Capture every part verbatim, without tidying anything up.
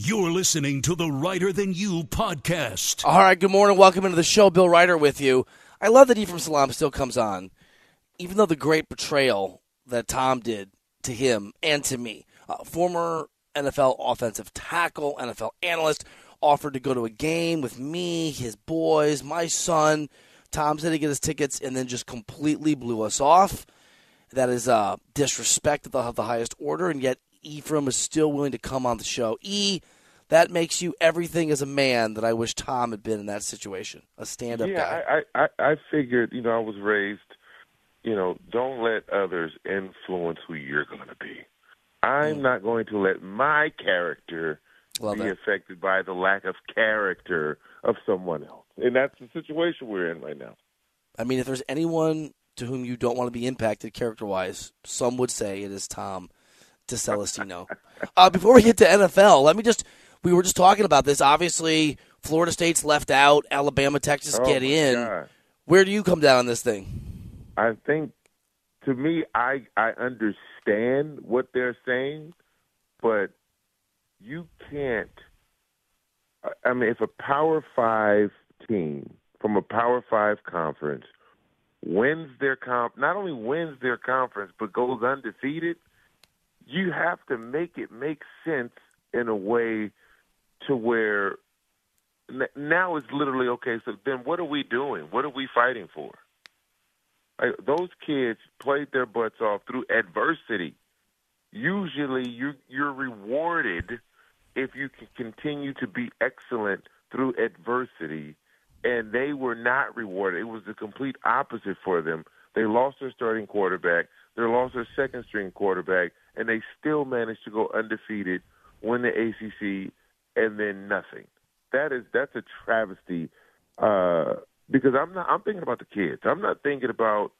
You're listening to the Reiter Than You podcast. All right, good morning. Welcome into the show. Bill Ryder with you. I love that Ephraim Salaam still comes on, even though the great betrayal that Tom did to him and to me. Uh, former N F L offensive tackle, N F L analyst, offered to go to a game with me, his boys, my son. Tom said he'd get his tickets and then just completely blew us off. That is uh, disrespect of the highest order, and yet Ephraim is still willing to come on the show. E, that makes you everything as a man that I wish Tom had been in that situation, a stand-up yeah, guy. Yeah, I, I, I figured, you know, I was raised, you know, don't let others influence who you're going to be. I'm mm. not going to let my character Love be that. affected by the lack of character of someone else. And that's the situation we're in right now. I mean, if there's anyone to whom you don't want to be impacted character-wise, some would say it is Tom DeCelestino. Uh, before we get to N F L, let me just, we were just talking about this. Obviously, Florida State's left out. Alabama, Texas oh get in. God. Where do you come down on this thing? I think, to me, I, I understand what they're saying, but you can't. I mean, if a Power Five team from a Power Five conference wins their comp, not only wins their conference, but goes undefeated, you have to make it make sense in a way to where now it's literally, okay, so then what are we doing? What are we fighting for? Like, those kids played their butts off through adversity. Usually you, you're rewarded if you can continue to be excellent through adversity, and they were not rewarded. It was the complete opposite for them. They lost their starting quarterback. They lost their second-string quarterback, and they still managed to go undefeated, win the A C C, and then nothing. That is that's a travesty. Uh, because I'm not I'm thinking about the kids. I'm not thinking about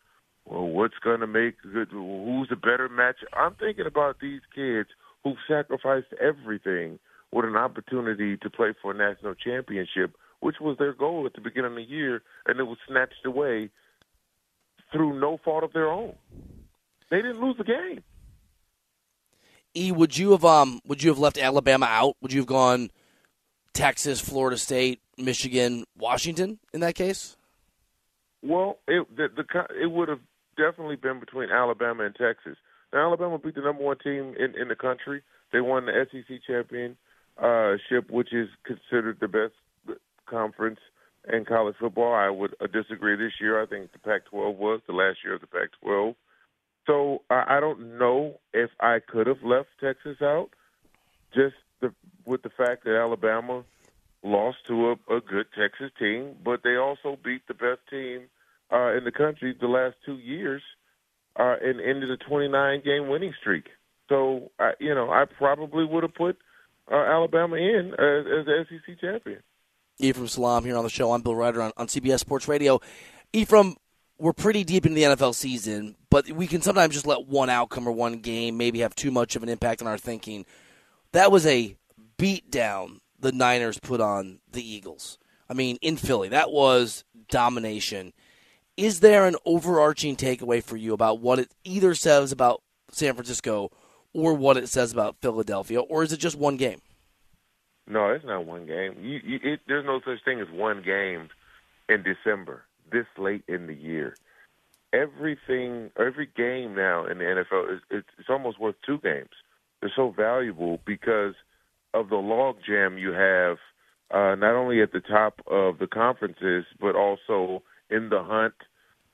well, what's going to make good, who's a better match. I'm thinking about these kids who've sacrificed everything with an opportunity to play for a national championship, which was their goal at the beginning of the year, and it was snatched away through no fault of their own. They didn't lose the game. E, would you have um would you have left Alabama out? Would you have gone Texas, Florida State, Michigan, Washington in that case? Well, it the, the it would have definitely been between Alabama and Texas. Now, Alabama beat the number one team in, in the country. They won the S E C championship, which is considered the best conference in college football. I would disagree this year. I think the Pac twelve was the last year of the Pac twelve. So I don't know if I could have left Texas out, just the, with the fact that Alabama lost to a, a good Texas team, but they also beat the best team uh, in the country the last two years uh, and ended a twenty-nine game winning streak. So, I, you know, I probably would have put uh, Alabama in as, as the S E C champion. Ephraim Salaam here on the show. I'm Bill Ryder on, on C B S Sports Radio. Ephraim, we're pretty deep into the N F L season, but we can sometimes just let one outcome or one game maybe have too much of an impact on our thinking. That was a beatdown the Niners put on the Eagles. I mean, in Philly, that was domination. Is there an overarching takeaway for you about what it either says about San Francisco or what it says about Philadelphia, or is it just one game? No, it's not one game. You, you, it, there's no such thing as one game in December. This late in the year, everything, every game now in the N F L is it's, it's almost worth two games. They're so valuable because of the logjam you have, uh, not only at the top of the conferences, but also in the hunt,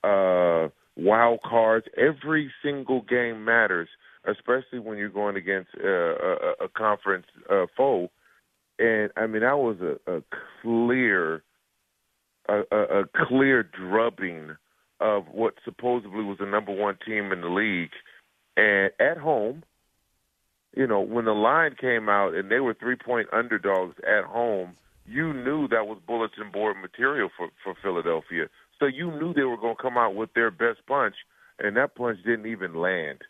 uh, wild cards. Every single game matters. especially when you're going against uh, a, a conference uh, foe. And, I mean, that was a, a clear a, a, a clear drubbing of what supposedly was the number one team in the league. And at home, you know, when the line came out and they were three-point underdogs at home, you knew that was bulletin board material for, for Philadelphia. So you knew they were going to come out with their best punch, and that punch didn't even land.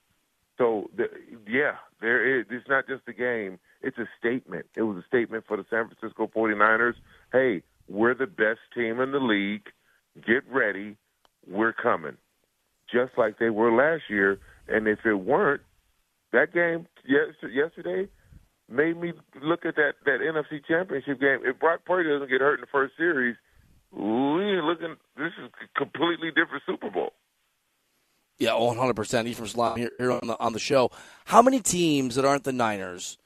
So, the, yeah, there is, it's not just a game. It's a statement. It was a statement for the San Francisco forty-niners. Hey, we're the best team in the league. Get ready. We're coming. Just like they were last year. And if it weren't, that game yesterday made me look at that, that N F C Championship game. If Brock Purdy doesn't get hurt in the first series, we're looking, this is a completely different Super Bowl. Yeah, one hundred percent. Ephraim Salaam here, here on the on the show. How many teams that aren't the Niners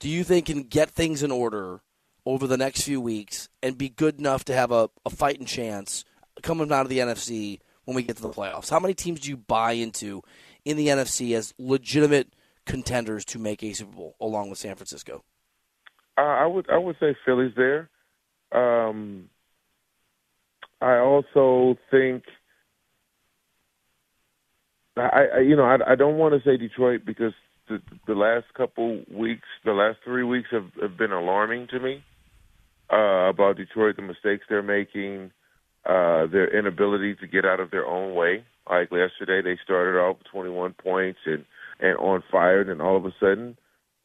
do you think can get things in order over the next few weeks and be good enough to have a, a fighting chance coming out of the N F C when we get to the playoffs? How many teams do you buy into in the N F C as legitimate contenders to make a Super Bowl along with San Francisco? Uh, I would I would say Philly's there. Um, I also think. I, I, you know, I, I don't want to say Detroit because the, the last couple weeks, the last three weeks have, have been alarming to me uh, about Detroit, the mistakes they're making, uh, their inability to get out of their own way. Like yesterday, they started off with twenty-one points and, and on fire, and all of a sudden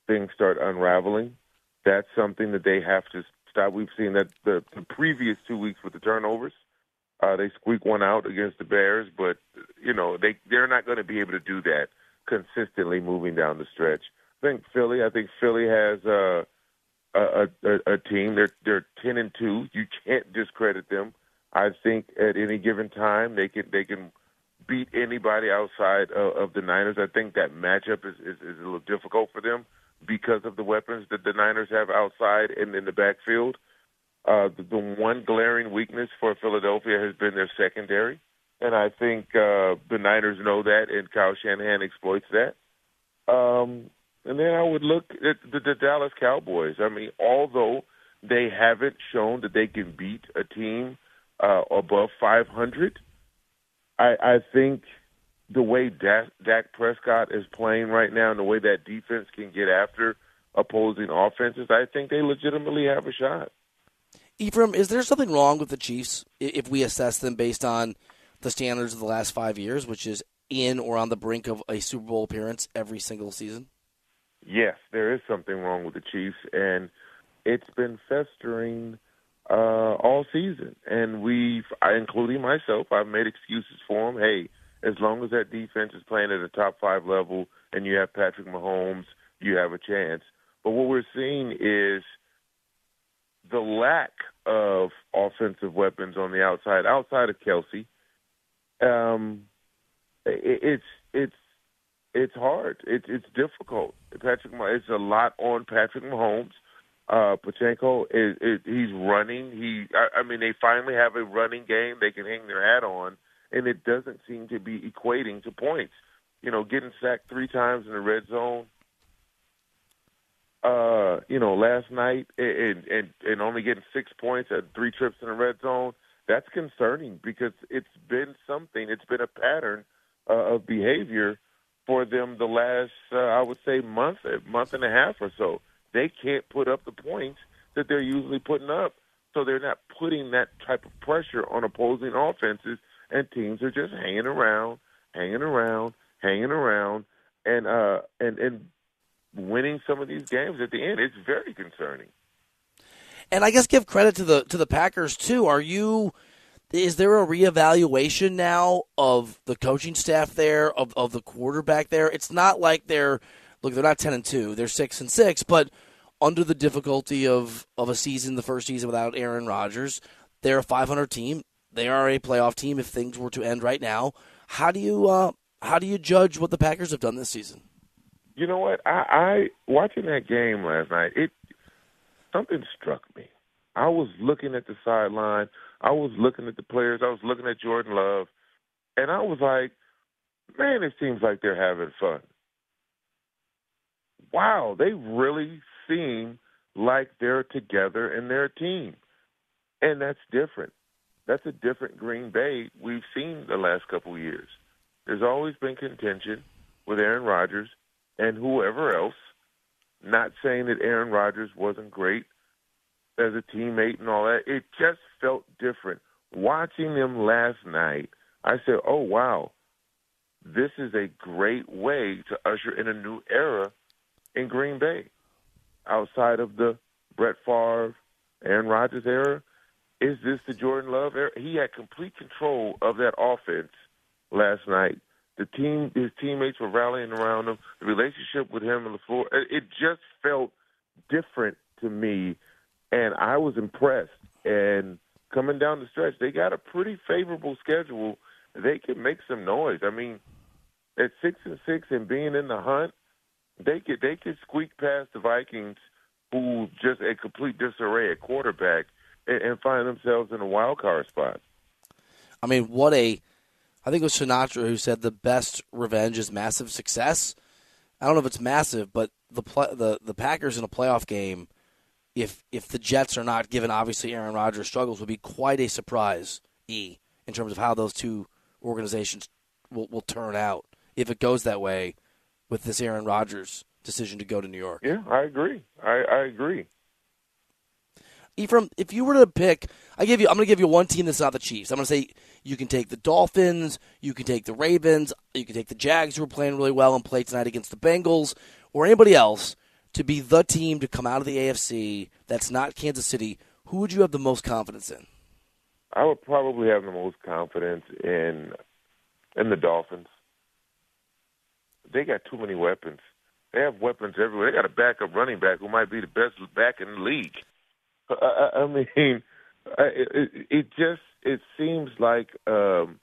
things start unraveling. That's something that they have to stop. We've seen that the, the previous two weeks with the turnovers. Uh, they squeak one out against the Bears, but, you know, they, they're not going to be able to do that consistently moving down the stretch. I think Philly, I think Philly has a, a, a, a team. They're they're ten and two. You can't discredit them. I think at any given time they can they can beat anybody outside of, of the Niners. I think that matchup is, is, is a little difficult for them because of the weapons that the Niners have outside and in the backfield. Uh, the, the one glaring weakness for Philadelphia has been their secondary, and I think uh, the Niners know that, and Kyle Shanahan exploits that. Um, and then I would look at the, the Dallas Cowboys. I mean, although they haven't shown that they can beat a team uh, above five hundred, I, I think the way Dak, Dak Prescott is playing right now and the way that defense can get after opposing offenses, I think they legitimately have a shot. Ephraim, is there something wrong with the Chiefs if we assess them based on the standards of the last five years, which is in or on the brink of a Super Bowl appearance every single season? Yes, there is something wrong with the Chiefs, and it's been festering uh, all season. And we've, including myself, I've made excuses for them. Hey, as long as that defense is playing at a top five level and you have Patrick Mahomes, you have a chance. But what we're seeing is the lack of offensive weapons on the outside, outside of Kelsey, um, it, it's it's it's hard. It's it's difficult. Patrick, it's a lot on Patrick Mahomes. Uh, Pacheco, it, it, he's running. He, I, I mean, they finally have a running game they can hang their hat on, and it doesn't seem to be equating to points. You know, getting sacked three times in the red zone. Uh, you know, last night and, and, and only getting six points at three trips in the red zone, that's concerning because it's been something, it's been a pattern uh, of behavior for them the last, uh, I would say, month, month and a half or so. They can't put up the points that they're usually putting up, so they're not putting that type of pressure on opposing offenses, and teams are just hanging around, hanging around, hanging around, and uh, and and. winning some of these games at the end. It's very concerning. And I guess give credit to the to the Packers too. Are you is there a reevaluation now of the coaching staff there, of, of the quarterback there? It's not like they're look, they're not ten and two, they're six and six, but under the difficulty of, of a season, the first season without Aaron Rodgers, they're a five hundred team. They are a playoff team if things were to end right now. How do you uh, how do you judge what the Packers have done this season? You know what? I, I watching that game last night, it something struck me. I was looking at the sideline. I was looking at the players. I was looking at Jordan Love. And I was like, man, it seems like they're having fun. wow, they really seem like they're together in their team. And that's different. That's a different Green Bay we've seen the last couple of years. There's always been contention with Aaron Rodgers and whoever else, not saying that Aaron Rodgers wasn't great as a teammate and all that. It just felt different. Watching them last night, I said, oh, wow, this is a great way to usher in a new era in Green Bay. Outside of the Brett Favre, Aaron Rodgers era, is this the Jordan Love era? He had complete control of that offense last night. The team, his teammates were rallying around him. The relationship with him and LaFleur, it just felt different to me, and I was impressed. And coming down the stretch, they got a pretty favorable schedule. They can make some noise. I mean, at six and six and being in the hunt, they could they could squeak past the Vikings, who just a complete disarray at quarterback, and, and find themselves in a wild card spot. I mean, what a! I think it was Sinatra who said the best revenge is massive success. I don't know if it's massive, but the play, the the Packers in a playoff game, if if the Jets are not given, obviously Aaron Rodgers struggles, would be quite a surprise. E in terms of how those two organizations will, will turn out if it goes that way with this Aaron Rodgers decision to go to New York. Yeah, I agree. I, I agree. Ephraim, if you were to pick, I give you, I'm going to give you one team that's not the Chiefs. I'm going to say you can take the Dolphins, you can take the Ravens, you can take the Jags, who are playing really well and play tonight against the Bengals, or anybody else to be the team to come out of the A F C that's not Kansas City. Who would you have the most confidence in? I would probably have the most confidence in in the Dolphins. They got too many weapons. They have weapons everywhere. They got a backup running back who might be the best back in the league. I, I mean, I, it, it just it seems like um,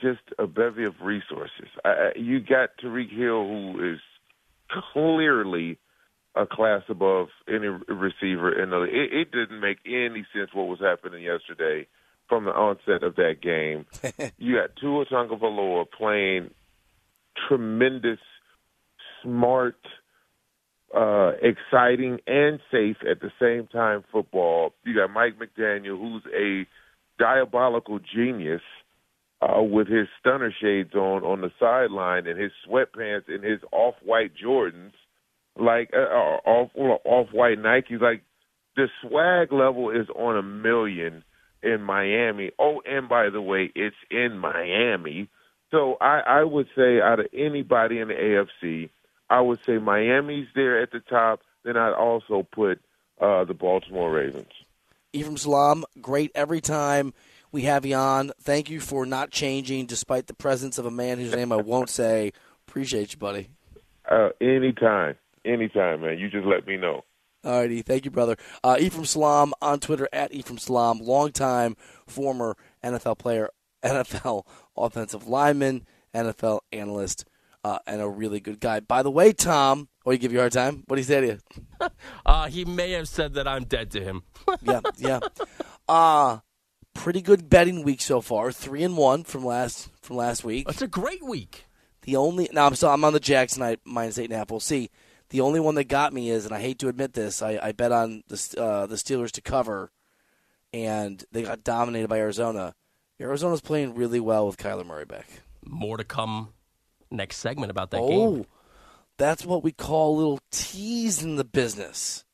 just a bevy of resources. I, you got Tyreek Hill, who is clearly a class above any receiver in the league. It, it didn't make any sense what was happening yesterday from the onset of that game. You got Tua Tagovailoa playing tremendous, smart, uh, exciting, and safe at the same time football. You got Mike McDaniel, who's a diabolical genius uh, with his stunner shades on on the sideline and his sweatpants and his off-white Jordans, like uh, off, off-white Nikes. Like, the swag level is on a million in Miami. Oh, and by the way, it's in Miami. So I, I would say out of anybody in the A F C, I would say Miami's there at the top. Then I'd also put uh, the Baltimore Ravens. Ephraim Salaam, great every time we have you on. Thank you for not changing despite the presence of a man whose name I won't say. Appreciate you, buddy. Uh, anytime. Anytime, man. You just let me know. All righty. Thank you, brother. Uh, Ephraim Salaam on Twitter, at Ephraim Salaam, longtime former N F L player, N F L offensive lineman, N F L analyst, uh, and a really good guy. By the way, Tom, oh, you give you a hard time? What did he say to you? uh, he may have said that I'm dead to him. yeah, yeah. Uh, pretty good betting week so far. Three and one from last from last week. It's a great week. The only now I'm so I'm on the Jags tonight, minus eight and a half. We'll see. The only one that got me is, and I hate to admit this, I, I bet on the uh, the Steelers to cover, and they got dominated by Arizona. Arizona's playing really well with Kyler Murray back. More to come next segment about that oh, game. Oh, that's what we call a little tease in the business.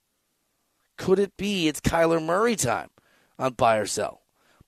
Could it be it's Kyler Murray time on Buy or Sell?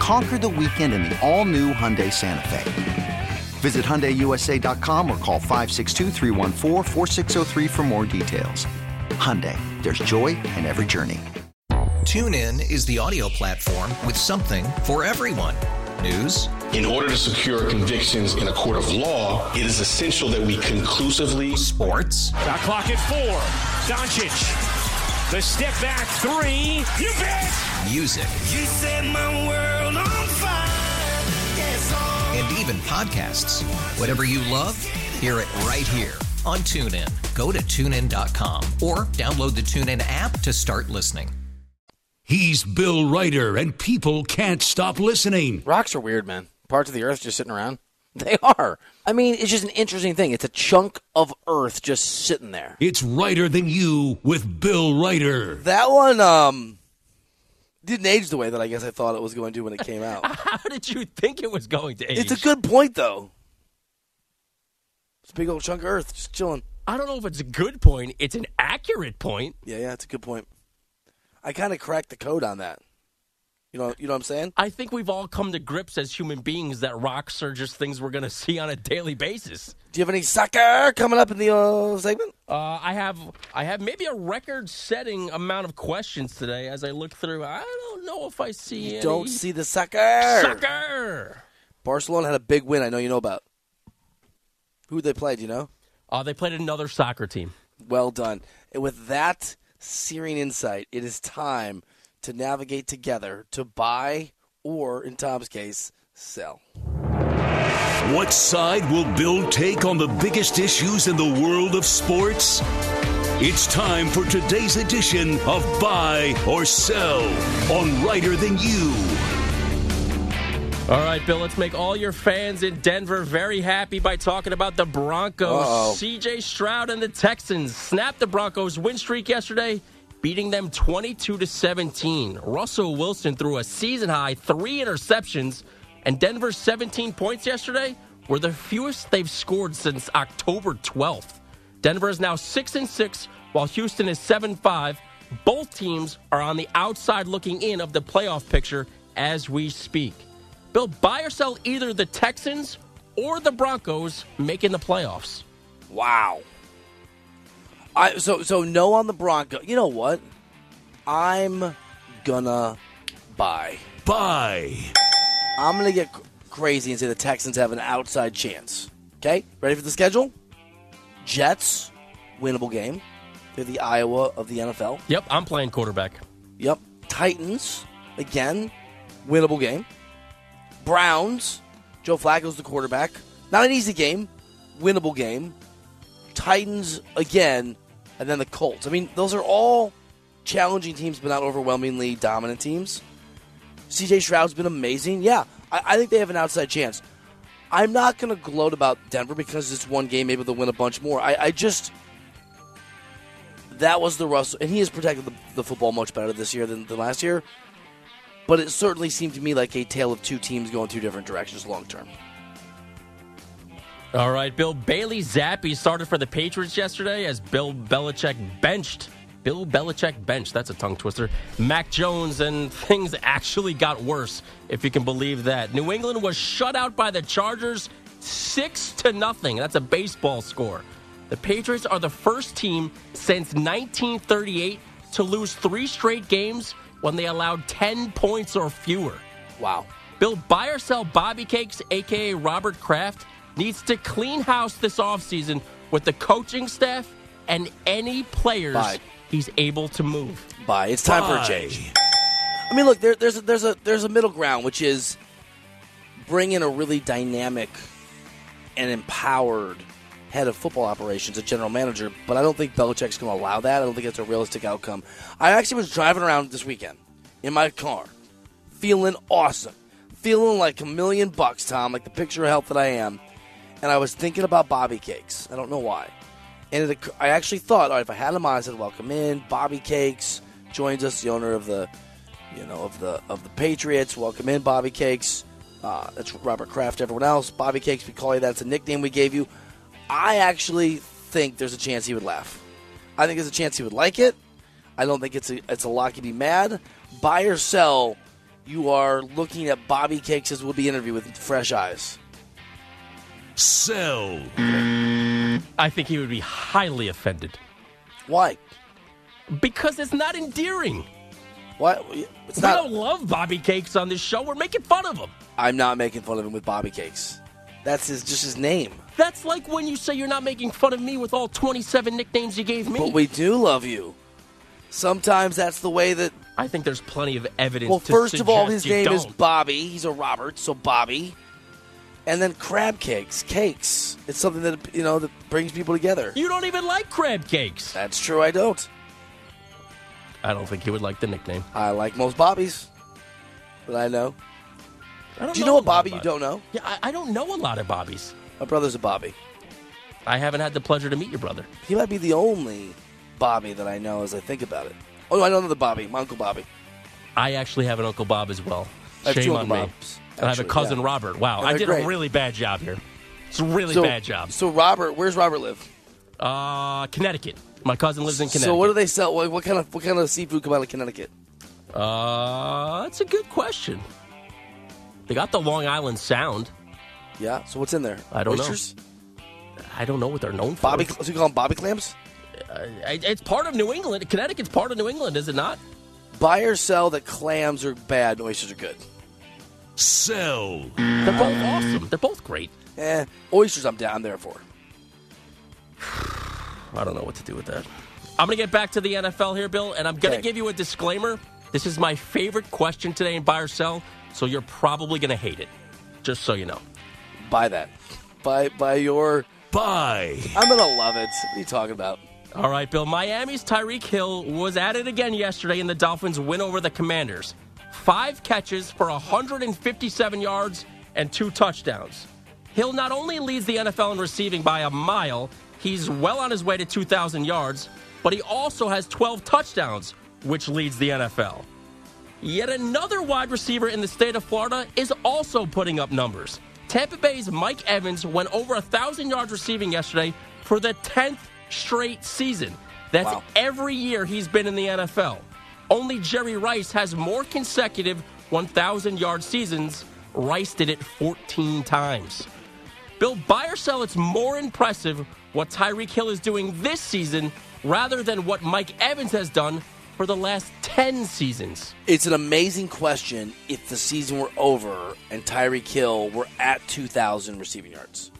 Conquer the weekend in the all-new Hyundai Santa Fe. Visit Hyundai U S A dot com or call five six two, three one four, four six zero three for more details. Hyundai, there's joy in every journey. TuneIn is the audio platform with something for everyone. News. In order to secure convictions in a court of law, it is essential that we conclusively. Sports. The clock at four. Doncic. The step back three. You bet. Music. You set my world on fire. Yes, oh. And even podcasts. Whatever you love, hear it right here on TuneIn. Go to tune in dot com or download the TuneIn app to start listening. He's Bill Ryder, and people can't stop listening. Rocks are weird, man. Parts of the earth just sitting around. They are. I mean, it's just an interesting thing. It's a chunk of earth just sitting there. It's Reiter Than You with Bill Ryder. That one um, didn't age the way that I guess I thought it was going to when it came out. How did you think it was going to age? It's a good point, though. It's a big old chunk of earth just chilling. I don't know if it's a good point. It's an accurate point. Yeah, yeah, it's a good point. I kind of cracked the code on that. You know, you know what I'm saying? I think we've all come to grips as human beings that rocks are just things we're going to see on a daily basis. Do you have any soccer coming up in the uh, segment? Uh, I have I have maybe a record-setting amount of questions today as I look through. I don't know if I see you any. Don't see the soccer. Soccer. Barcelona had a big win I know you know about. Who they played, you know? Uh, they played another soccer team. Well done. And with that searing insight, it is time to navigate together to buy or, in Tom's case, sell. What side will Bill take on the biggest issues in the world of sports? It's time for today's edition of Buy or Sell on Reiter Than You. All right, Bill, let's make all your fans in Denver very happy by talking about the Broncos. Uh-oh. C J Stroud and the Texans snapped the Broncos' win streak yesterday, beating them twenty-two to seventeen. Russell Wilson threw a season-high three interceptions, and Denver's seventeen points yesterday were the fewest they've scored since October twelfth. Denver is now six and six, while Houston is seven and five. Both teams are on the outside looking in of the playoff picture as we speak. Bill, buy or sell either the Texans or the Broncos making the playoffs. Wow. I so so no on the Broncos. You know what? I'm gonna buy. Buy. I'm gonna get crazy and say the Texans have an outside chance. Okay? Ready for the schedule? Jets, winnable game. They're the Iowa of the N F L. Yep, I'm playing quarterback. Yep. Titans, again, winnable game. Browns, Joe Flacco's the quarterback. Not an easy game, winnable game. Titans again, and then the Colts. I mean, those are all challenging teams, but not overwhelmingly dominant teams. C J Stroud's been amazing. Yeah, I, I think they have an outside chance. I'm not going to gloat about Denver because it's one game. Maybe they'll win a bunch more. I, I just, that was the Russell, and he has protected the, the football much better this year than, than last year. But it certainly seemed to me like a tale of two teams going two different directions long term. All right, Bill. Bailey Zappi started for the Patriots yesterday as Bill Belichick benched. Bill Belichick benched. That's a tongue twister. Mac Jones, and things actually got worse, if you can believe that. New England was shut out by the Chargers six to nothing. That's a baseball score. The Patriots are the first team since nineteen thirty-eight to lose three straight games when they allowed ten points or fewer. Wow. Bill, buy or sell Bobby Cakes, a k a. Robert Kraft, needs to clean house this offseason with the coaching staff and any players buy. He's able to move. Buy. It's time buy. for a change. I mean, look, there, there's, a, there's, a, there's a middle ground, which is bring in a really dynamic and empowered head of football operations, a general manager, but I don't think Belichick's going to allow that. I don't think it's a realistic outcome. I actually was driving around this weekend in my car, feeling awesome, feeling like a million bucks, Tom, like the picture of health that I am, and I was thinking about Bobby Cakes. I don't know why. And it, I actually thought, all right, if I had him on, I said, welcome in, Bobby Cakes joins us, the owner of the, you know, of the of the Patriots. Welcome in, Bobby Cakes. Uh, that's Robert Kraft, everyone else. Bobby Cakes, we call you that. It's a nickname we gave you. I actually think there's a chance he would laugh. I think there's a chance he would like it. I don't think it's a, it's a lot to be mad. Buy or sell, you are looking at Bobby Cakes' would-be interview with fresh eyes. Sell. Mm. I think he would be highly offended. Why? Because it's not endearing. What? It's we not... don't love Bobby Cakes on this show. We're making fun of him. I'm not making fun of him with Bobby Cakes. That's his, just his name. That's like when you say you're not making fun of me with all twenty-seven nicknames you gave me. But we do love you. Sometimes that's the way that... I think there's plenty of evidence well, to suggest Well, first of all, his name don't. is Bobby. He's a Robert, so Bobby. And then crab cakes. Cakes. It's something that, you know, that brings people together. You don't even like crab cakes. That's true, I don't. I don't think he would like the nickname. I like most Bobbies that I know. I don't Do you know, know a Bobby you don't know? Yeah, I, I don't know a lot of Bobbies. My brother's a Bobby. I haven't had the pleasure to meet your brother. He might be the only Bobby that I know as I think about it. Oh, no, I don't know the Bobby. My Uncle Bobby. I actually have an Uncle Bob as well. I have Shame two Uncle on Bobs, me. Actually, I have a cousin, yeah. Robert. Wow, I did great. a really bad job here. It's a really so, bad job. So, Robert, where's Robert live? Uh, Connecticut. My cousin lives in Connecticut. So, what do they sell? What, what kind of what kind of seafood come out of Connecticut? Uh, that's a good question. They got the Long Island Sound. Yeah, so what's in there? I don't Oysters? know. I don't know what they're known for. Bobby, so you call them Bobby clams? Uh, it's part of New England. Connecticut's part of New England, is it not? Buy or sell that clams are bad and oysters are good. Sell. They're both awesome. They're both great. Eh, oysters I'm down there for. I don't know what to do with that. I'm going to get back to the N F L here, Bill, and I'm going to okay. give you a disclaimer. This is my favorite question today in buy or sell, so you're probably going to hate it, just so you know. Buy that. Buy, buy your... Buy. I'm going to love it. What are you talking about? All right, Bill. Miami's Tyreek Hill was at it again yesterday in the Dolphins' win over the Commanders. Five catches for one hundred fifty-seven yards and two touchdowns. Hill not only leads the N F L in receiving by a mile, he's well on his way to two thousand yards, but he also has twelve touchdowns, which leads the N F L. Yet another wide receiver in the state of Florida is also putting up numbers. Tampa Bay's Mike Evans went over one thousand yards receiving yesterday for the tenth straight season. That's wow. every year he's been in the N F L. Only Jerry Rice has more consecutive one thousand-yard seasons. Rice did it fourteen times. Bill, buy or sell, it's more impressive what Tyreek Hill is doing this season rather than what Mike Evans has done for the last ten seasons. It's an amazing question if the season were over and Tyreek Hill were at two thousand receiving yards.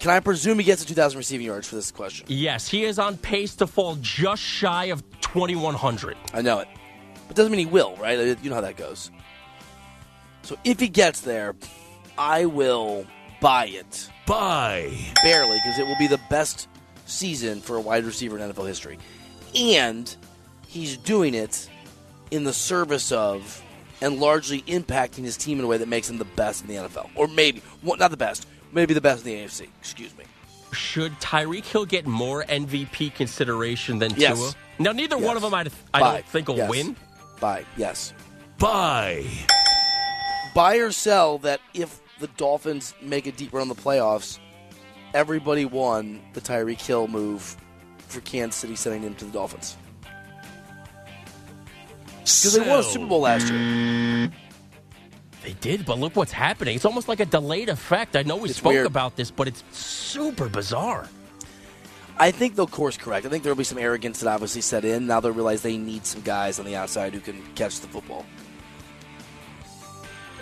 Can I presume he gets to two thousand receiving yards for this question? Yes, he is on pace to fall just shy of twenty-one hundred. I know it. But doesn't mean he will, right? You know how that goes. So if he gets there, I will buy it. Buy. Barely, because it will be the best season for a wide receiver in N F L history. And he's doing it in the service of and largely impacting his team in a way that makes him the best in the N F L. Or maybe, well, not the best. Maybe the best in the A F C. Excuse me. Should Tyreek Hill get more M V P consideration than yes. Tua? Now, neither yes. one of them I, I don't think will yes. win. Buy. Yes. Buy. Buy or sell that if the Dolphins make a deep run in the playoffs, everybody won the Tyreek Hill move for Kansas City sending him to the Dolphins. Because so. they won a Super Bowl last year. They did, but look what's happening. It's almost like a delayed effect. I know we it's spoke weird. about this, but it's super bizarre. I think they'll course correct. I think there will be some arrogance that obviously set in. Now they'll realize they need some guys on the outside who can catch the football.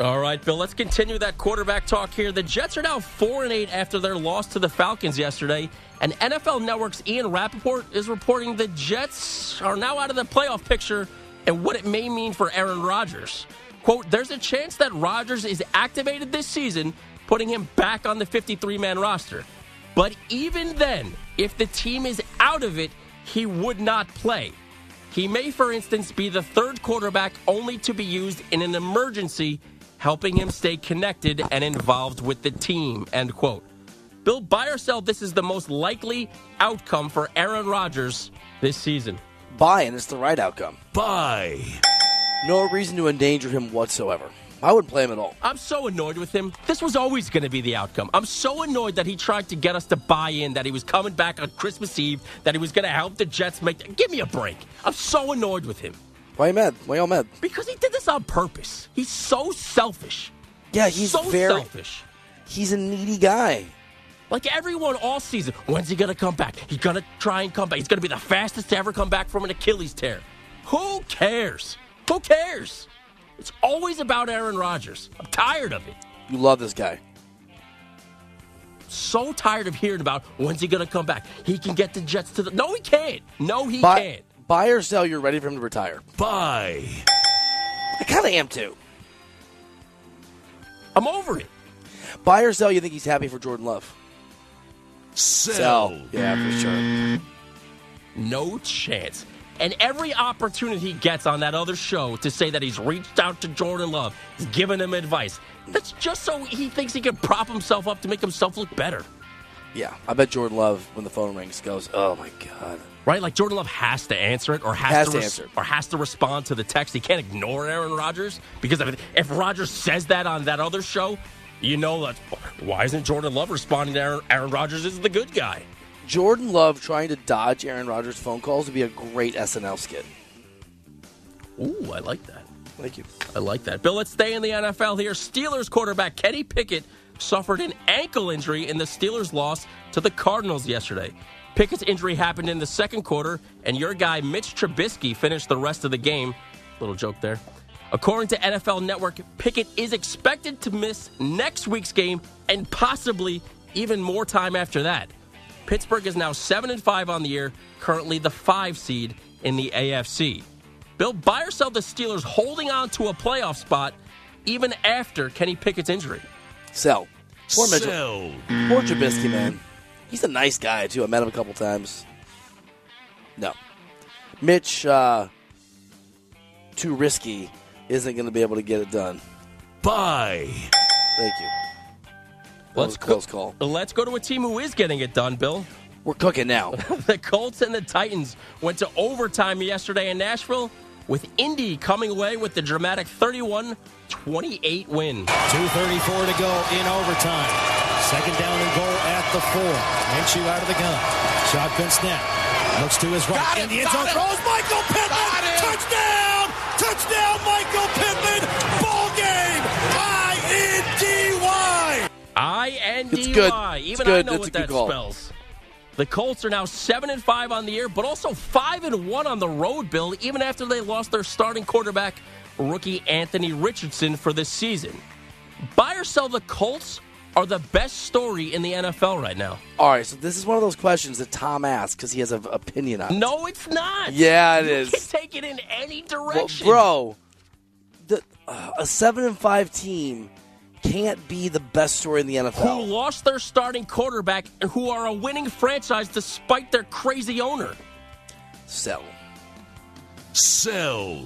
All right, Bill, let's continue that quarterback talk here. The Jets are now four and eight after their loss to the Falcons yesterday, and N F L Network's Ian Rappaport is reporting the Jets are now out of the playoff picture and what it may mean for Aaron Rodgers. Quote, there's a chance that Rodgers is activated this season, putting him back on the fifty-three man roster. But even then, if the team is out of it, he would not play. He may, for instance, be the third quarterback only to be used in an emergency, helping him stay connected and involved with the team, end quote. Bill, buy or sell, this is the most likely outcome for Aaron Rodgers this season. Buy, and it's the right outcome. Buy. No reason to endanger him whatsoever. I wouldn't play him at all. I'm so annoyed with him. This was always going to be the outcome. I'm so annoyed that he tried to get us to buy in, that he was coming back on Christmas Eve, that he was going to help the Jets make... Give me a break. I'm so annoyed with him. Why are you mad? Why are you all mad? Because he did this on purpose. He's so selfish. Yeah, he's so very... selfish. He's a needy guy. Like everyone all season. When's he going to come back? He's going to try and come back. He's going to be the fastest to ever come back from an Achilles tear. Who cares? Who cares? It's always about Aaron Rodgers. I'm tired of it. You love this guy. So tired of hearing about when's he going to come back. He can get the Jets to the... No, he can't. No, he buy, can't. Buy or sell, you're ready for him to retire. Buy. I kind of am, too. I'm over it. Buy or sell, you think he's happy for Jordan Love? Sell. Sell. Yeah, for sure. No chance. And every opportunity he gets on that other show to say that he's reached out to Jordan Love, he's given him advice, that's just so he thinks he can prop himself up to make himself look better. Yeah, I bet Jordan Love, when the phone rings, goes, oh, my God. Right? Like, Jordan Love has to answer it or has, has to, to res- answer. or has to respond to the text. He can't ignore Aaron Rodgers because if, if Rodgers says that on that other show, you know, that why isn't Jordan Love responding to Aaron, Aaron Rodgers is the good guy. Jordan Love trying to dodge Aaron Rodgers' phone calls would be a great S N L skit. Ooh, I like that. Thank you. I like that. Bill, let's stay in the N F L here. Steelers quarterback Kenny Pickett suffered an ankle injury in the Steelers' loss to the Cardinals yesterday. Pickett's injury happened in the second quarter, and your guy Mitch Trubisky finished the rest of the game. Little joke there. According to N F L Network, Pickett is expected to miss next week's game and possibly even more time after that. Pittsburgh is now seven and five on the year, currently the five seed in the A F C. Bill, buy or sell the Steelers holding on to a playoff spot even after Kenny Pickett's injury? Sell. Poor sell. Mitchell. Poor Trubisky, man. He's a nice guy, too. I met him a couple times. No. Mitch, uh, too risky, isn't going to be able to get it done. Buy. Thank you. Let's, close co- call. Let's go to a team who is getting it done, Bill. We're cooking now. The Colts and the Titans went to overtime yesterday in Nashville, with Indy coming away with the dramatic thirty-one twenty-eight win. two thirty-four to go in overtime. Second down and goal at the four. Minshew out of the gun. Shotgun snap. Looks to his right. Got in it, the end zone. Throws Michael Pittman. Touchdown! Touchdown, Michael Pittman. Ball game. I N D Y. I N D Y. It's good. Even it's good. I know it's what that call. Spells. The Colts are now seven and five on the year, but also five and one on the road, Bill, even after they lost their starting quarterback, rookie Anthony Richardson, for this season. Buy or sell the Colts are the best story in the N F L right now. All right, so this is one of those questions that Tom asks because he has an opinion on it. No, it's not. Yeah, it you is. You can take it in any direction. Well, bro, the, uh, a seven and five team can't be the best story in the N F L. Who lost their starting quarterback and who are a winning franchise despite their crazy owner. Sell. Sell.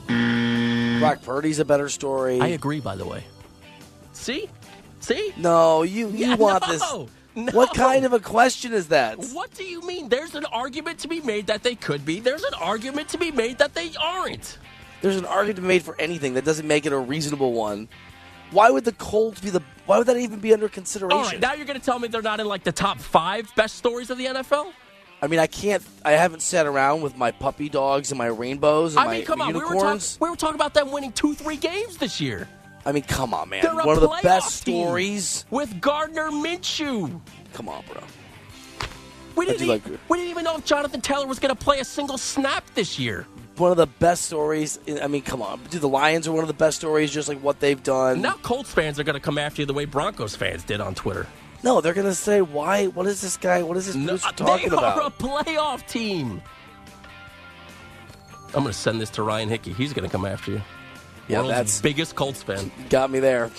Brock Purdy's a better story. I agree, by the way. See? See? No, you, you yeah, want no, this. No. What kind of a question is that? What do you mean? There's an argument to be made that they could be. There's an argument to be made that they aren't. There's an argument to be made for anything. That doesn't make it a reasonable one. Why would the Colts be the? Why would that even be under consideration? All right, now you're going to tell me they're not in like the top five best stories of the N F L? I mean, I can't. I haven't sat around with my puppy dogs and my rainbows and I mean, my come on, unicorns. We were, talk, we were talking about them winning two, three games this year. I mean, come on, man. They're one of the best stories with Gardner Minshew. Come on, bro. We didn't. Even, like we didn't even know if Jonathan Taylor was going to play a single snap this year. One of the best stories. I mean, come on. Dude, the Lions are one of the best stories, just like what they've done. Now Colts fans are going to come after you the way Broncos fans did on Twitter. No, they're going to say, why? What is this guy? What is this no, talking they about? They are a playoff team. I'm going to send this to Ryan Hickey. He's going to come after you. Yeah, world's that's biggest Colts fan. Got me there.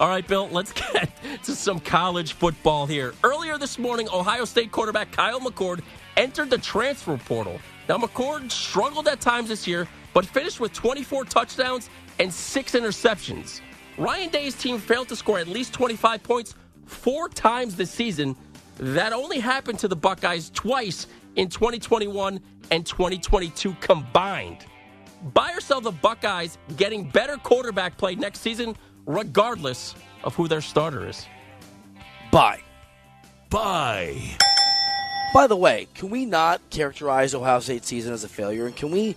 All right, Bill, let's get to some college football here. Earlier this morning, Ohio State quarterback Kyle McCord entered the transfer portal. Now, McCord struggled at times this year, but finished with twenty-four touchdowns and six interceptions. Ryan Day's team failed to score at least twenty-five points four times this season. That only happened to the Buckeyes twice in twenty twenty-one and twenty twenty-two combined. buy or sell the Buckeyes getting better quarterback play next season, regardless of who their starter is? Buy. Buy. By the way, can we not characterize Ohio State's season as a failure? And can we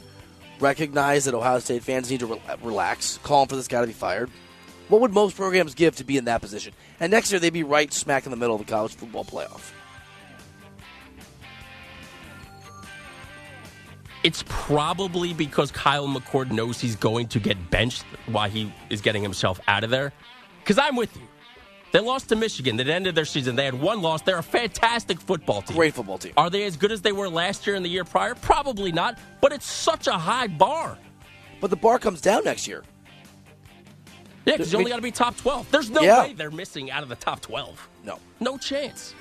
recognize that Ohio State fans need to re- relax, calling for this guy to be fired? What would most programs give to be in that position? And next year, they'd be right smack in the middle of the college football playoff. It's probably because Kyle McCord knows he's going to get benched while he is getting himself out of there. Because I'm with you. They lost to Michigan. They ended their season. They had one loss. They're a fantastic football team. Great football team. Are they as good as they were last year and the year prior? Probably not, but it's such a high bar. But the bar comes down next year. Yeah, because you only got to be top twelve. There's no yeah. way they're missing out of the top twelve. No. No chance.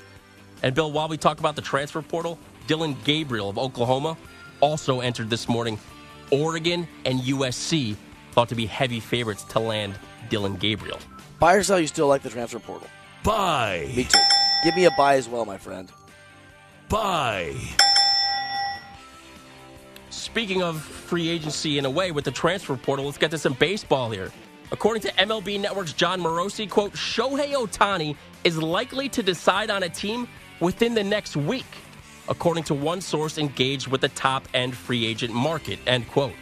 And, Bill, while we talk about the transfer portal, Dylan Gabriel of Oklahoma also entered this morning. Oregon and U S C thought to be heavy favorites to land Dylan Gabriel. Buy or sell, you still like the transfer portal? Buy. Me too. Give me a buy as well, my friend. Buy. Speaking of free agency in a way with the transfer portal, let's get to some baseball here. According to M L B Network's John Morosi, quote, Shohei Ohtani is likely to decide on a team within the next week, according to one source engaged with the top-end free agent market, end quote.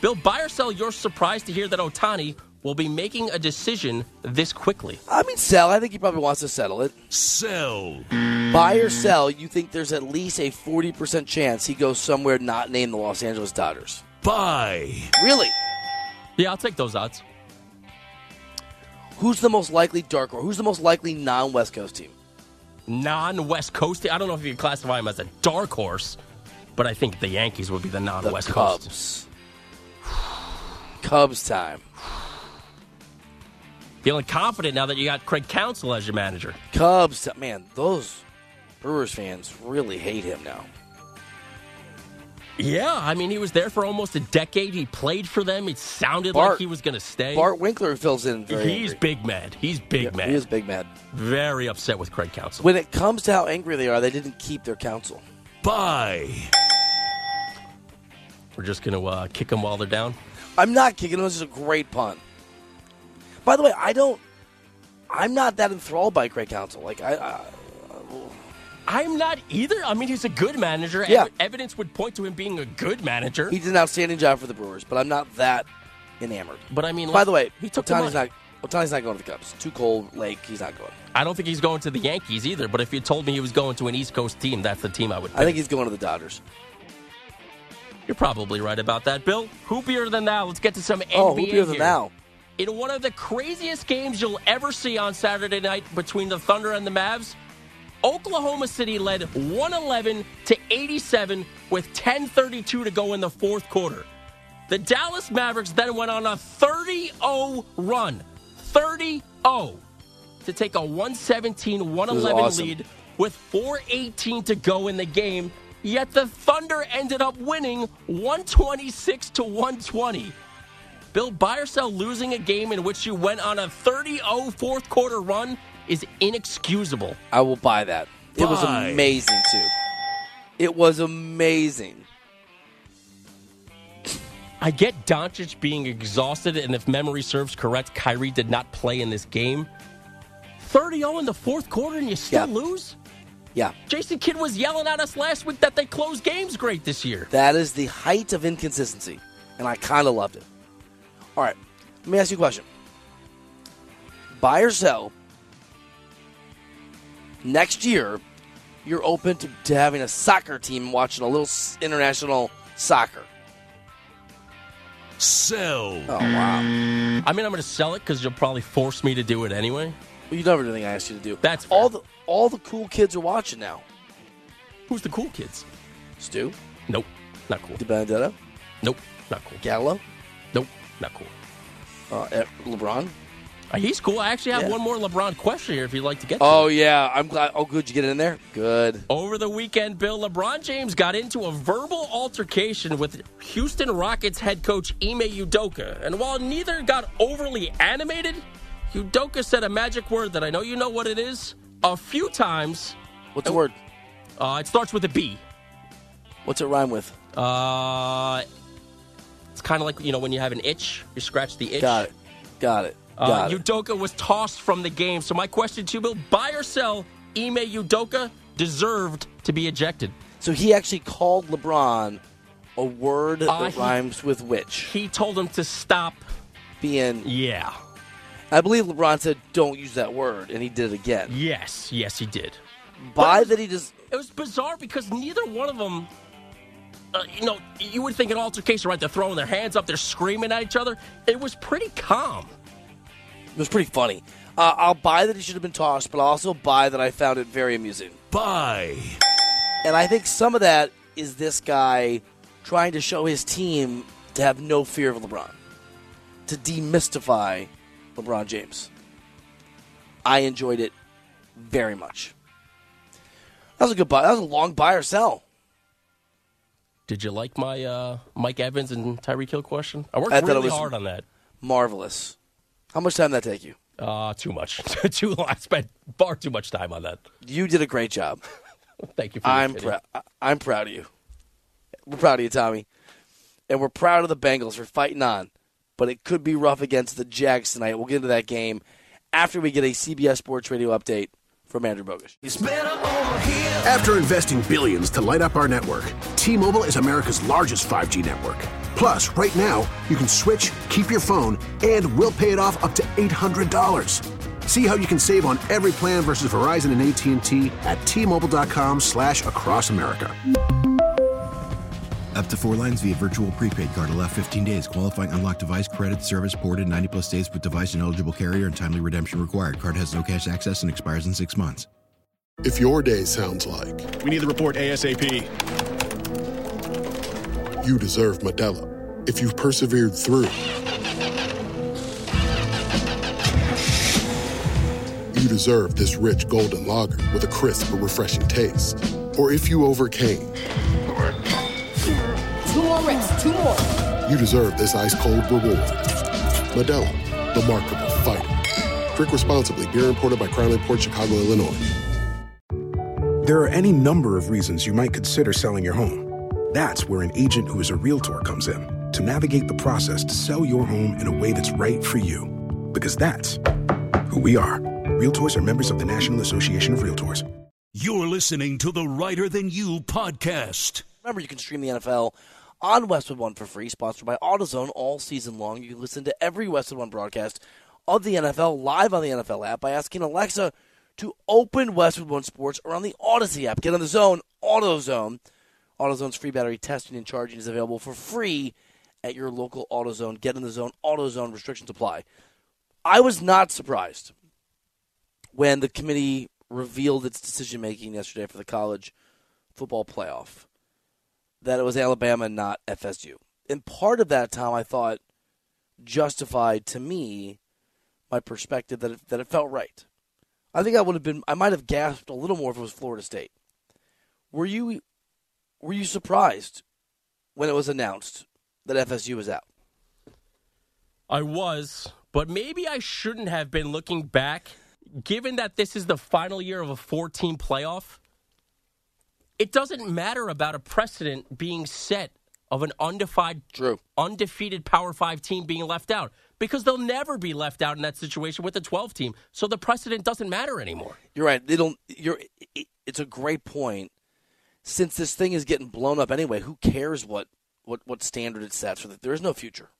Bill, buy or sell, you're surprised to hear that Ohtani will be making a decision this quickly? I mean, sell. I think he probably wants to settle it. Sell. Buy or sell, you think there's at least a forty percent chance he goes somewhere not named the Los Angeles Dodgers. Buy. Really? Yeah, I'll take those odds. Who's the most likely dark horse? Who's the most likely non-West Coast team? Non-West Coast team? I don't know if you can classify him as a dark horse, but I think the Yankees would be the non-West the Cubs. Coast. Cubs time. Feeling confident now that you got Craig Counsell as your manager. Cubs time. Man, those Brewers fans really hate him now. Yeah, I mean, he was there for almost a decade. He played for them. It sounded Bart, like he was going to stay. Bart Winkler fills in. Very He's angry. big mad. He's big yeah, mad. He is big mad. Very upset with Craig Counsell. When it comes to how angry they are, they didn't keep their counsel. Bye. We're just going to uh, kick them while they're down? I'm not kicking them. This is a great pun. By the way, I don't. I'm not that enthralled by Craig Counsell. Like I. I I'm not either. I mean, he's a good manager. Yeah. Ev- evidence would point to him being a good manager. He did an outstanding job for the Brewers, but I'm not that enamored. But I mean, by the way, he took Ohtani's not. Ohtani's not going to the Cubs. Too cold. Like he's not going. I don't think he's going to the Yankees either. But if you told me he was going to an East Coast team, that's the team I would pick. I think he's going to the Dodgers. You're probably right about that, Bill. Hoopier than thou. Let's get to some N B A oh, hoopier here. than thou. In one of the craziest games you'll ever see on Saturday night between the Thunder and the Mavs, Oklahoma City led one eleven to eighty-seven with ten thirty-two to go in the fourth quarter. The Dallas Mavericks then went on a thirty oh run, thirty oh, to take a one seventeen one eleven awesome. lead with four eighteen to go in the game. Yet the Thunder ended up winning one twenty-six to one twenty. Bill, buy or sell, losing a game in which you went on a thirty oh fourth quarter run is inexcusable. I will buy that. Buy. It was amazing, too. It was amazing. I get Doncic being exhausted, and if memory serves correct, Kyrie did not play in this game. thirty oh in the fourth quarter, and you still yeah. lose? Yeah. Jason Kidd was yelling at us last week that they closed games great this year. That is the height of inconsistency, and I kind of loved it. All right, let me ask you a question. Buy or sell, next year, you're open to, to having a soccer team watching a little international soccer. Sell. Oh, wow. I mean, I'm going to sell it because you'll probably force me to do it anyway. Well, you never do anything I asked you to do. That's fair. All the all the cool kids are watching now. Who's the cool kids? Stu? Nope, not cool. DiBenedetto? Nope, not cool. Gallo? Nope, not cool. Uh, LeBron? He's cool. I actually have yeah. one more LeBron question here if you'd like to get to. Oh, yeah. I'm glad. Oh, good. You get in there? Good. Over the weekend, Bill, LeBron James got into a verbal altercation with Houston Rockets head coach Ime Udoka. And while neither got overly animated, Udoka said a magic word that I know you know what it is a few times. What's the word? Uh, it starts with a B. What's it rhyme with? Uh, It's kind of like, you know, when you have an itch, you scratch the itch. Got it. Got it. Got uh, it. Udoka was tossed from the game. So my question to you, Bill, buy or sell, Ime Udoka deserved to be ejected. So he actually called LeBron a word uh, that he, rhymes with which. He told him to stop being... Yeah. I believe LeBron said, don't use that word, and he did it again. Yes. Yes, he did. Buy was, that he just... It was bizarre because neither one of them... Uh, you know, you would think an altercation, right? They're throwing their hands up. They're screaming at each other. It was pretty calm. It was pretty funny. Uh, I'll buy that he should have been tossed, but I'll also buy that I found it very amusing. Buy. And I think some of that is this guy trying to show his team to have no fear of LeBron, to demystify LeBron James. I enjoyed it very much. That was a good buy. That was a long buy or sell. Did you like my uh, Mike Evans and Tyreek Hill question? I worked I really hard on that. Marvelous. How much time did that take you? Uh, too much. too long. I spent far too much time on that. You did a great job. Thank you for I'm your opinion. Pr- I'm proud of you. We're proud of you, Tommy. And we're proud of the Bengals for fighting on. But it could be rough against the Jags tonight. We'll get into that game after we get a C B S Sports Radio update from Andrew Bogusch. It's better over here. After investing billions to light up our network, T-Mobile is America's largest five G network. Plus, right now, you can switch, keep your phone, and we'll pay it off up to eight hundred dollars. See how you can save on every plan versus Verizon and A T and T at T-Mobile.com slash across America. Up to four lines via virtual prepaid card. Allow fifteen days. Qualifying unlocked device credit service ported ninety plus days with device and eligible carrier and timely redemption required. Card has no cash access and expires in six months. If your day sounds like... We need the report ASAP. You deserve Medalla. If you've persevered through... You deserve this rich golden lager with a crisp but refreshing taste. Or if you overcame... Two more reps, two more. You deserve this ice-cold reward. Medalla, the markable fighter. Drink responsibly. Beer imported by Crown Import, Chicago, Illinois. There are any number of reasons you might consider selling your home. That's where an agent who is a realtor comes in to navigate the process to sell your home in a way that's right for you. Because that's who we are. Realtors are members of the National Association of Realtors. You're listening to the Reiter Than You podcast. Remember, you can stream the N F L on Westwood One for free, sponsored by AutoZone all season long. You can listen to every Westwood One broadcast of the N F L live on the N F L app by asking Alexa to open Westwood One Sports or on the Odyssey app. Get on the zone, AutoZone. AutoZone's free battery testing and charging is available for free at your local AutoZone. Get in the zone, AutoZone. Restrictions apply. I was not surprised when the committee revealed its decision-making yesterday for the college football playoff that it was Alabama and not F S U. And part of that, Tom, I thought justified to me my perspective that it, that it felt right. I think I would have been, I might have gasped a little more if it was Florida State. Were you, were you surprised when it was announced that F S U was out? I was, but maybe I shouldn't have been looking back, given that this is the final year of a four-team playoff. It doesn't matter about a precedent being set of an undefied, True. undefeated Power five team being left out because they'll never be left out in that situation with a twelve team. So the precedent doesn't matter anymore. You're right. They don't. You're. It, it's a great point. Since this thing is getting blown up anyway, who cares what what, what standard it sets for? The, there is no future,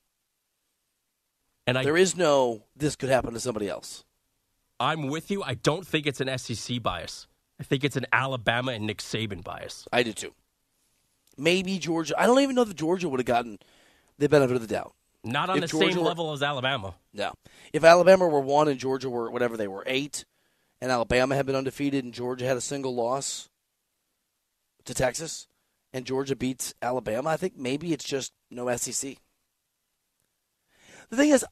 and I, there is no. This could happen to somebody else. I'm with you. I don't think it's an S E C bias. I think it's an Alabama and Nick Saban bias. I do, too. Maybe Georgia. I don't even know that Georgia would have gotten the benefit of the doubt. Not on if the Georgia same were, level as Alabama. No. If Alabama were one and Georgia were whatever they were, eight, and Alabama had been undefeated and Georgia had a single loss to Texas, and Georgia beats Alabama, I think maybe it's just no S E C. The thing is,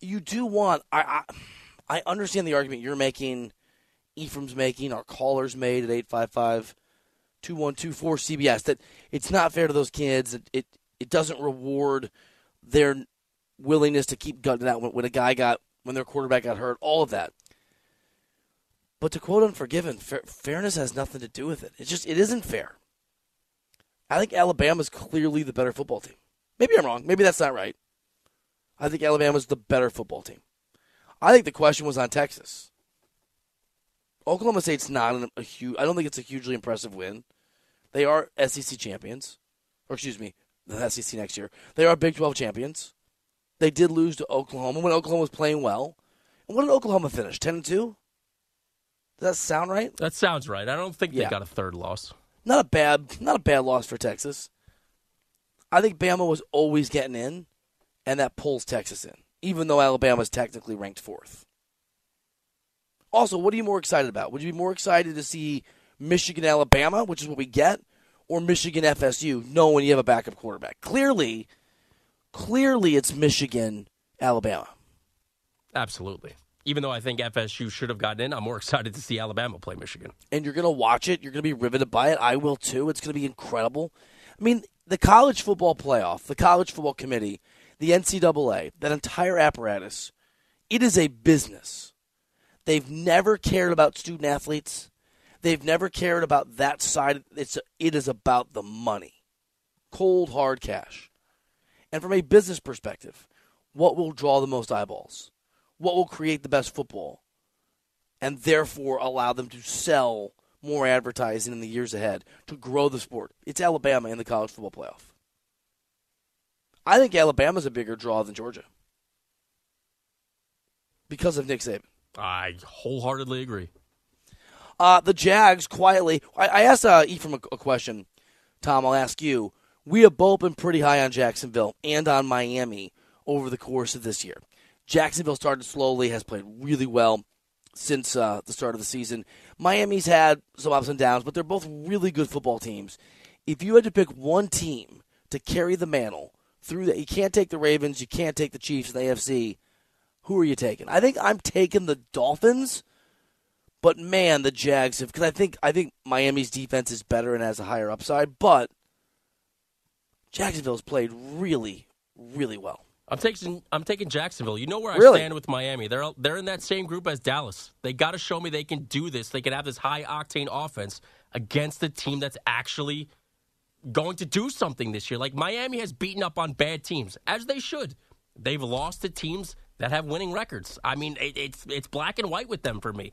you do want I, – I, I understand the argument you're making – Ephraim's making, our callers made at eight five five, two one two four C B S, that it's not fair to those kids. It it, it doesn't reward their willingness to keep gutting out when, when a guy got, when their quarterback got hurt, all of that. But to quote Unforgiven, fair, fairness has nothing to do with it. It's just, it isn't fair. I think Alabama's clearly the better football team. Maybe I'm wrong. Maybe that's not right. I think Alabama's the better football team. I think the question was on Texas. Oklahoma State's not an, a huge. I don't think it's a hugely impressive win. They are S E C champions, or excuse me, the S E C next year. They are Big twelve champions. They did lose to Oklahoma when Oklahoma was playing well. And what did Oklahoma finish? Ten and two. Does that sound right? That sounds right. I don't think yeah. they got a third loss. Not a bad, not a bad loss for Texas. I think Bama was always getting in, and that pulls Texas in, even though Alabama's technically ranked fourth. Also, what are you more excited about? Would you be more excited to see Michigan-Alabama, which is what we get, or Michigan-F S U, knowing you have a backup quarterback? Clearly, clearly it's Michigan-Alabama. Absolutely. Even though I think F S U should have gotten in, I'm more excited to see Alabama play Michigan. And you're going to watch it. You're going to be riveted by it. I will, too. It's going to be incredible. I mean, the college football playoff, the college football committee, the N C double A, that entire apparatus, it is a business. They've never cared about student-athletes. They've never cared about that side. It's a, it is about the money. Cold, hard cash. And from a business perspective, what will draw the most eyeballs? What will create the best football? And therefore allow them to sell more advertising in the years ahead to grow the sport. It's Alabama in the college football playoff. I think Alabama's a bigger draw than Georgia because of Nick Saban. I wholeheartedly agree. Uh, the Jags quietly. I, I asked uh, Ephraim a, a question, Tom. I'll ask you. We have both been pretty high on Jacksonville and on Miami over the course of this year. Jacksonville started slowly, has played really well since uh, the start of the season. Miami's had some ups and downs, but they're both really good football teams. If you had to pick one team to carry the mantle through that, you can't take the Ravens, you can't take the Chiefs and the A F C. Who are you taking? I think I'm taking the Dolphins. But, man, the Jags have – because I think, I think Miami's defense is better and has a higher upside, but Jacksonville's played really, really well. I'm taking I'm taking Jacksonville. You know where I really? stand with Miami. They're they're in that same group as Dallas. They got to show me they can do this. They can have this high-octane offense against a team that's actually going to do something this year. Like, Miami has beaten up on bad teams, as they should. They've lost to teams that have winning records. I mean, it, it's it's black and white with them for me.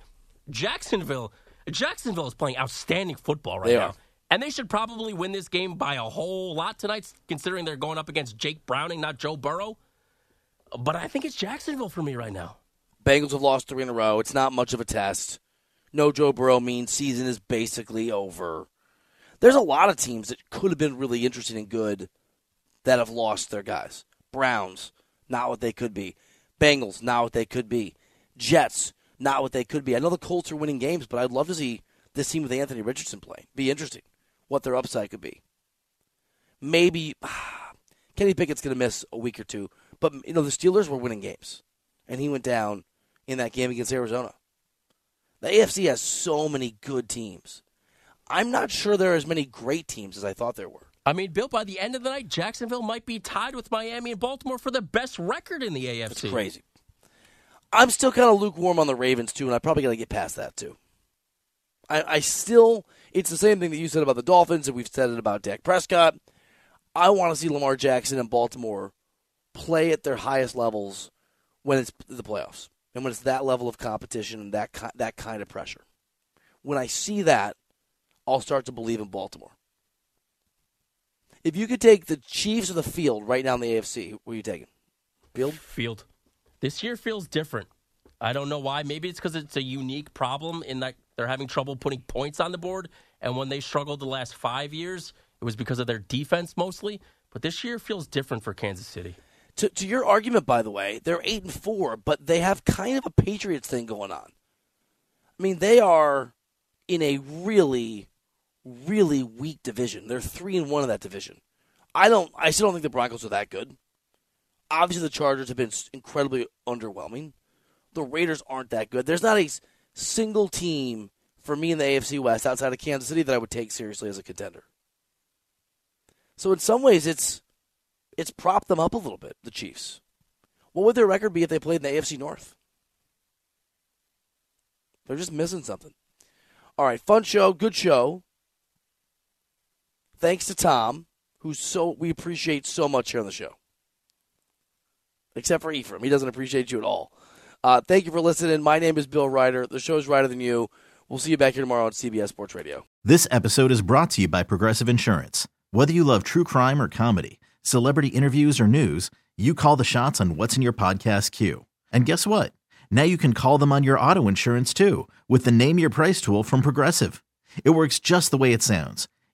Jacksonville, Jacksonville is playing outstanding football right they now. Are. And they should probably win this game by a whole lot tonight, considering they're going up against Jake Browning, not Joe Burrow. But I think it's Jacksonville for me right now. Bengals have lost three in a row. It's not much of a test. No Joe Burrow means season is basically over. There's a lot of teams that could have been really interesting and good that have lost their guys. Browns, not what they could be. Bengals, not what they could be. Jets, not what they could be. I know the Colts are winning games, but I'd love to see this team with Anthony Richardson play. Be interesting what their upside could be. Maybe ah, Kenny Pickett's going to miss a week or two, but you know the Steelers were winning games, and he went down in that game against Arizona. The A F C has so many good teams. I'm not sure there are as many great teams as I thought there were. I mean, Bill, by the end of the night, Jacksonville might be tied with Miami and Baltimore for the best record in the A F C. That's crazy. I'm still kind of lukewarm on the Ravens, too, and I probably got to get past that, too. I, I still, it's the same thing that you said about the Dolphins, and we've said it about Dak Prescott. I want to see Lamar Jackson and Baltimore play at their highest levels when it's the playoffs and when it's that level of competition and that, ki- that kind of pressure. When I see that, I'll start to believe in Baltimore. If you could take the Chiefs or the Field right now in the A F C, what are you taking? Field? Field. This year feels different. I don't know why. Maybe it's because it's a unique problem in that they're having trouble putting points on the board. And when they struggled the last five years, it was because of their defense mostly. But this year feels different for Kansas City. To, to your argument, by the way, they're eight and four, but they have kind of a Patriots thing going on. I mean, they are in a really, really weak division. They're three and one in that division. I don't. I still don't think the Broncos are that good. Obviously, the Chargers have been incredibly underwhelming. The Raiders aren't that good. There's not a single team for me in the A F C West outside of Kansas City that I would take seriously as a contender. So in some ways, it's it's propped them up a little bit, the Chiefs. What would their record be if they played in the A F C North? They're just missing something. All right, fun show, good show. Thanks to Tom, who so we appreciate so much here on the show. Except for Ephraim. He doesn't appreciate you at all. Uh, thank you for listening. My name is Bill Ryder. The show is Ryder Than You. We'll see you back here tomorrow on C B S Sports Radio. This episode is brought to you by Progressive Insurance. Whether you love true crime or comedy, celebrity interviews or news, you call the shots on what's in your podcast queue. And guess what? Now you can call them on your auto insurance too with the Name Your Price tool from Progressive. It works just the way it sounds.